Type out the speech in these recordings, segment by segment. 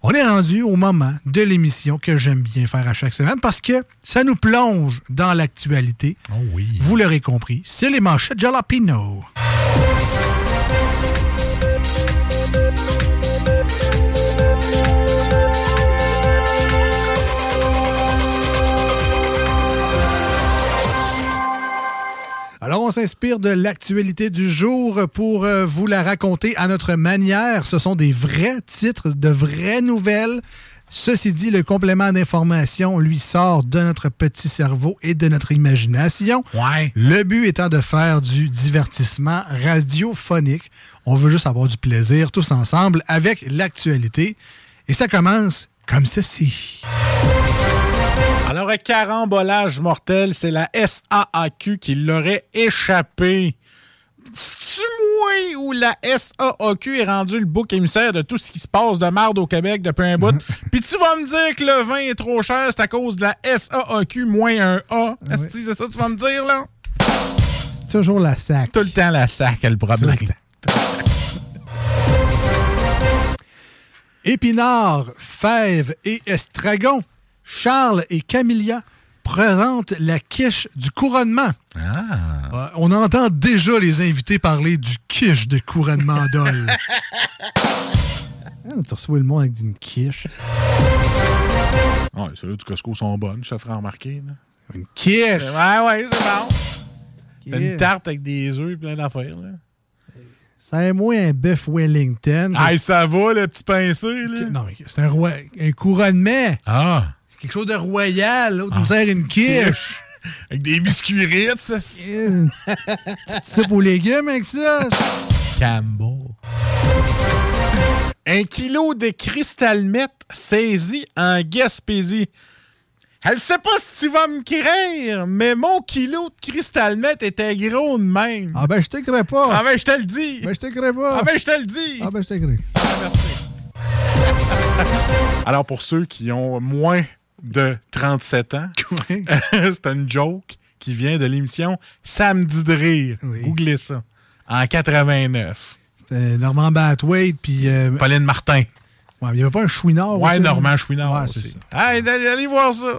On est rendu au moment de l'émission que j'aime bien faire à chaque semaine parce que ça nous plonge dans l'actualité. Oh oui. Vous l'aurez compris, c'est les manchettes Jalapeno. Alors, on s'inspire de l'actualité du jour pour vous la raconter à notre manière. Ce sont des vrais titres, de vraies nouvelles. Ceci dit, le complément d'information, lui, sort de notre petit cerveau et de notre imagination. Ouais. Le but étant de faire du divertissement radiophonique. On veut juste avoir du plaisir tous ensemble avec l'actualité. Et ça commence comme ceci. Alors, un carambolage mortel, c'est la SAAQ qui l'aurait échappé. C'est-tu moi où la SAAQ est rendue le bouc émissaire de tout ce qui se passe de merde au Québec depuis un bout? Puis tu vas me dire que le vin est trop cher, c'est à cause de la SAAQ moins un A. Oui. C'est ça que tu vas me dire, là? C'est toujours la SAAQ. Tout le temps la SAAQ, le problème. Épinards, fèves et estragon. Charles et Camilla présentent la quiche du couronnement. Ah. On entend déjà les invités parler du quiche de couronnement d'ol. Tu reçois le monde avec une quiche. Ouais, ceux-là du Costco sont bonnes, je te ferai remarquer. Là. Une quiche! Ouais, c'est bon. Quiche. Une tarte avec des œufs et plein d'affaires. Là. C'est moi un bœuf Wellington. Ah, ça va, le petit pincé. Là. Non, mais c'est un couronnement. Ah! Quelque chose de royal, l'autre nous sert une quiche. Avec des biscuits Ritz. Petite soupe aux légumes avec ça. Cambo. Un kilo de cristalmette saisi en Gaspésie. Elle sait pas si tu vas me craindre, mais mon kilo de cristalmette était gros de même. Ah ben je te crée pas. Ah ben je te le dis. Ben je te crée pas. Ah ben je te le dis. Ah ben je te crée. Ah, merci. Alors pour ceux qui ont moins de 37 ans. Oui. C'est une joke qui vient de l'émission Samedi de rire. Oui. Googlez ça. En 89. C'était Normand Batwaite puis Pauline Martin. Ouais, il n'y avait pas un Chouinard. Ouais, Normand Chouinard. Ouais, c'est ça. Allez voir ça.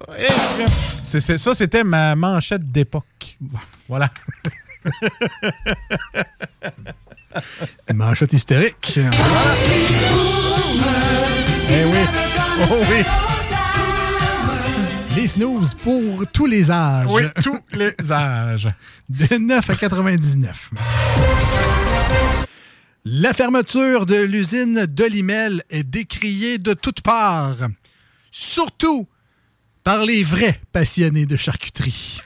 Ça, c'était ma manchette d'époque. Voilà. Une manchette hystérique. Eh oui. Oh oui. Les snooze pour tous les âges. Oui, tous les âges. De 9 à 99. La fermeture de l'usine d'Olymel est décriée de toutes parts. Surtout par les vrais passionnés de charcuterie.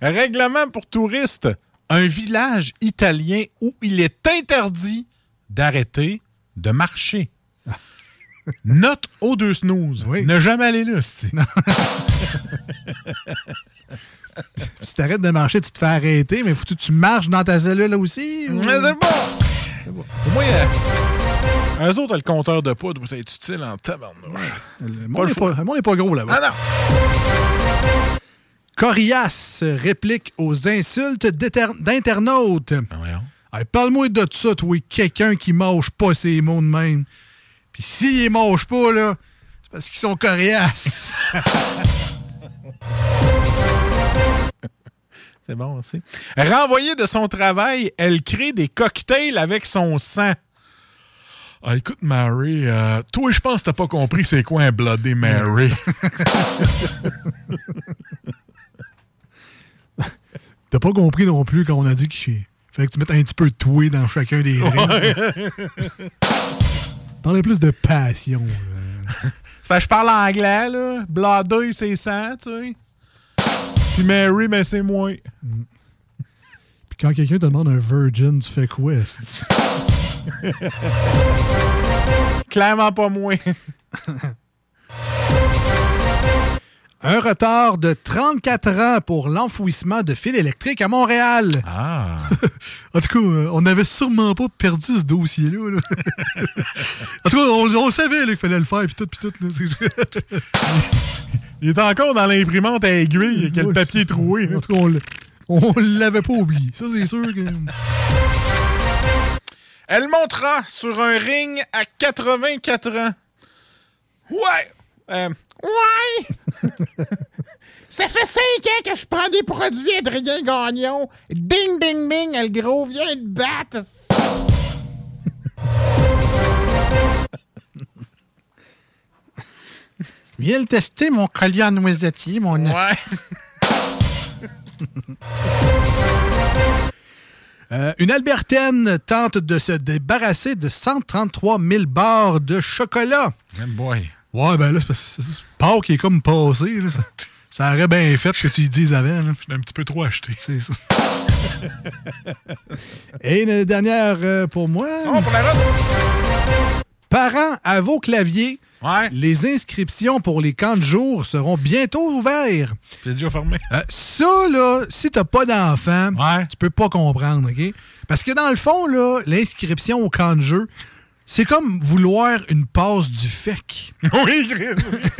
Règlement pour touristes. Un village italien où il est interdit d'arrêter de marcher. Note aux deux snooze. Oui. Ne jamais aller là, c'ti. Si t'arrêtes de marcher, tu te fais arrêter, mais faut que tu marches dans ta cellule là aussi. Ou... Mais c'est bon. C'est bon. Au moins, eux autres, le compteur de pas doit être utile en tabarnouche. Le monde n'est pas gros là-bas. Ah non! Coriace réplique aux insultes d'internautes. Ah, hey, parle-moi de ça, toi, quelqu'un qui mange pas ses mots de même. Pis s'ils mangent pas, là, c'est parce qu'ils sont coriaces. c'est bon aussi. Renvoyée de son travail, elle crée des cocktails avec son sang. Ah, écoute, Mary, toi, je pense que t'as pas compris c'est quoi un Bloody Mary. T'as pas compris non plus quand on a dit qu'il fallait que tu mettes un petit peu de toué dans chacun des rings. Parlez plus de passion. Ça fait que je parle anglais, là. Bloody, c'est sang, tu sais. Puis Mary, mais c'est moins. Mm. Puis quand quelqu'un te demande un virgin, tu fais quoi? Clairement pas moins. Un retard de 34 ans pour l'enfouissement de fils électriques à Montréal. Ah. En tout cas, on n'avait sûrement pas perdu ce dossier-là. Là. En tout cas, on savait là, qu'il fallait le faire, puis tout. Là. Il est encore dans l'imprimante à aiguille, qu'il y a le papier troué. En tout cas, on l'avait pas oublié. Ça, c'est sûr que... Elle montera sur un ring à 84 ans. Ouais! Ouais! Ça fait 5 ans que je prends des produits Adrien Gagnon. Ding, ding, ding, le gros vient de battre. Viens le tester, mon collier en noisettier, mon... Ouais! Une Albertaine tente de se débarrasser de 133 000 barres de chocolat. Oh boy. Ouais, ben là, c'est parce que Pâques est comme passé. Là. Ça aurait bien fait que tu y dises avant. J'étais un petit peu trop acheté. C'est ça. Et une dernière pour moi. Oh, pour la route. Parents, à vos claviers, ouais. Les inscriptions pour les camps de jour seront bientôt ouvertes. C'est déjà fermé. Ça, là, si t'as pas d'enfant, ouais. Tu peux pas comprendre, OK? Parce que dans le fond, là, l'inscription au camp de jeu, c'est comme vouloir une passe du FEC. Oui, Chris!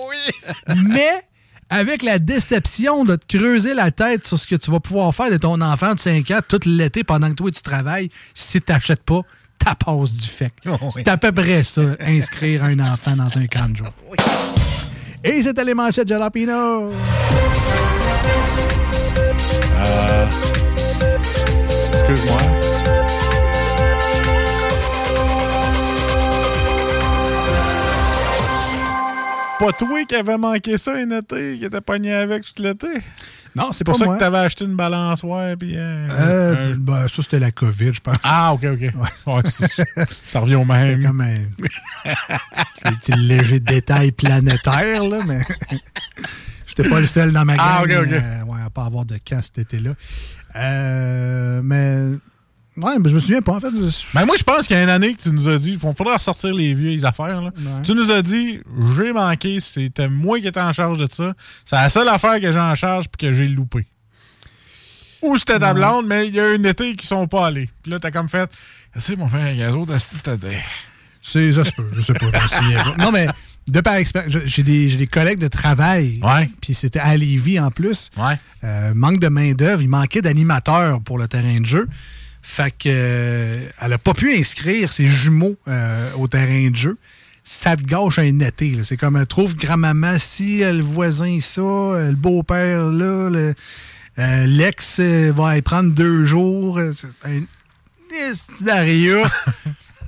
Oui! Mais avec la déception de te creuser la tête sur ce que tu vas pouvoir faire de ton enfant de 5 ans tout l'été pendant que toi tu travailles, si t'achètes pas ta passe du FEC. Oh oui. C'est à peu près ça, inscrire un enfant dans un camp de jour. Oui. Et c'était les manchettes Jalapeno. Excuse-moi. Pas toi qui avait manqué ça un été, qui était pogné avec tout l'été. Non, c'est pour ça moi. Que tu avais acheté une balançoire. Puis ben, ça, c'était la COVID, je pense. Ah, OK. Ouais. Ça revient au même. Quand même. C'est un petit léger détail planétaire, là, mais j'étais pas le seul dans ma gang. Ah, OK. Ouais, à pas avoir de cas cet été-là. Mais... Ouais, mais je me souviens pas, en fait. Ben moi, je pense qu'il y a une année que tu nous as dit, il faudra ressortir les vieilles affaires. Là. Ouais. Tu nous as dit, j'ai manqué, c'était moi qui étais en charge de ça. C'est la seule affaire que j'ai en charge puis que j'ai loupé. Ou c'était ta blonde, mais il y a un été qui sont pas allés. Puis là, t'as comme fait, c'est mon frère Gazo, c'est ça, je sais pas. Non, mais de par expérience, j'ai des collègues de travail. Ouais. Puis c'était à Lévis en plus. Ouais. Manque de main-d'œuvre, il manquait d'animateurs pour le terrain de jeu. Fait que elle n'a pas pu inscrire ses jumeaux au terrain de jeu. Ça te gâche un été. Là. C'est comme, trouve grand-maman si, le voisin ça, le beau-père là, l'ex va y prendre 2 jours. Scénario.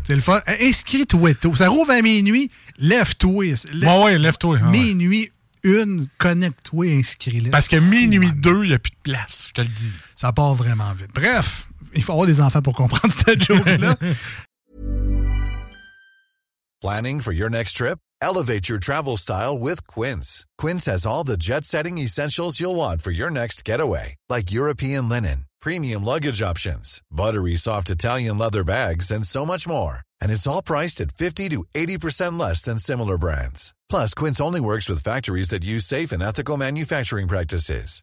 C'est le fun. Inscris-toi tôt. Ça rouvre à minuit. Lève-toi. Lève-toi. Ah, minuit. Une, connecte-toi, inscris-les. Parce que minuit 2, il n'y a plus de place, je te le dis. Ça part vraiment vite. Bref, il faut avoir des enfants pour comprendre cette joke-là. Planning for your next trip? Elevate your travel style with Quince. Quince has all the jet-setting essentials you'll want for your next getaway, like European linen, premium luggage options, buttery soft Italian leather bags, and so much more. And it's all priced at 50 to 80% less than similar brands. Plus, Quince only works with factories that use safe and ethical manufacturing practices.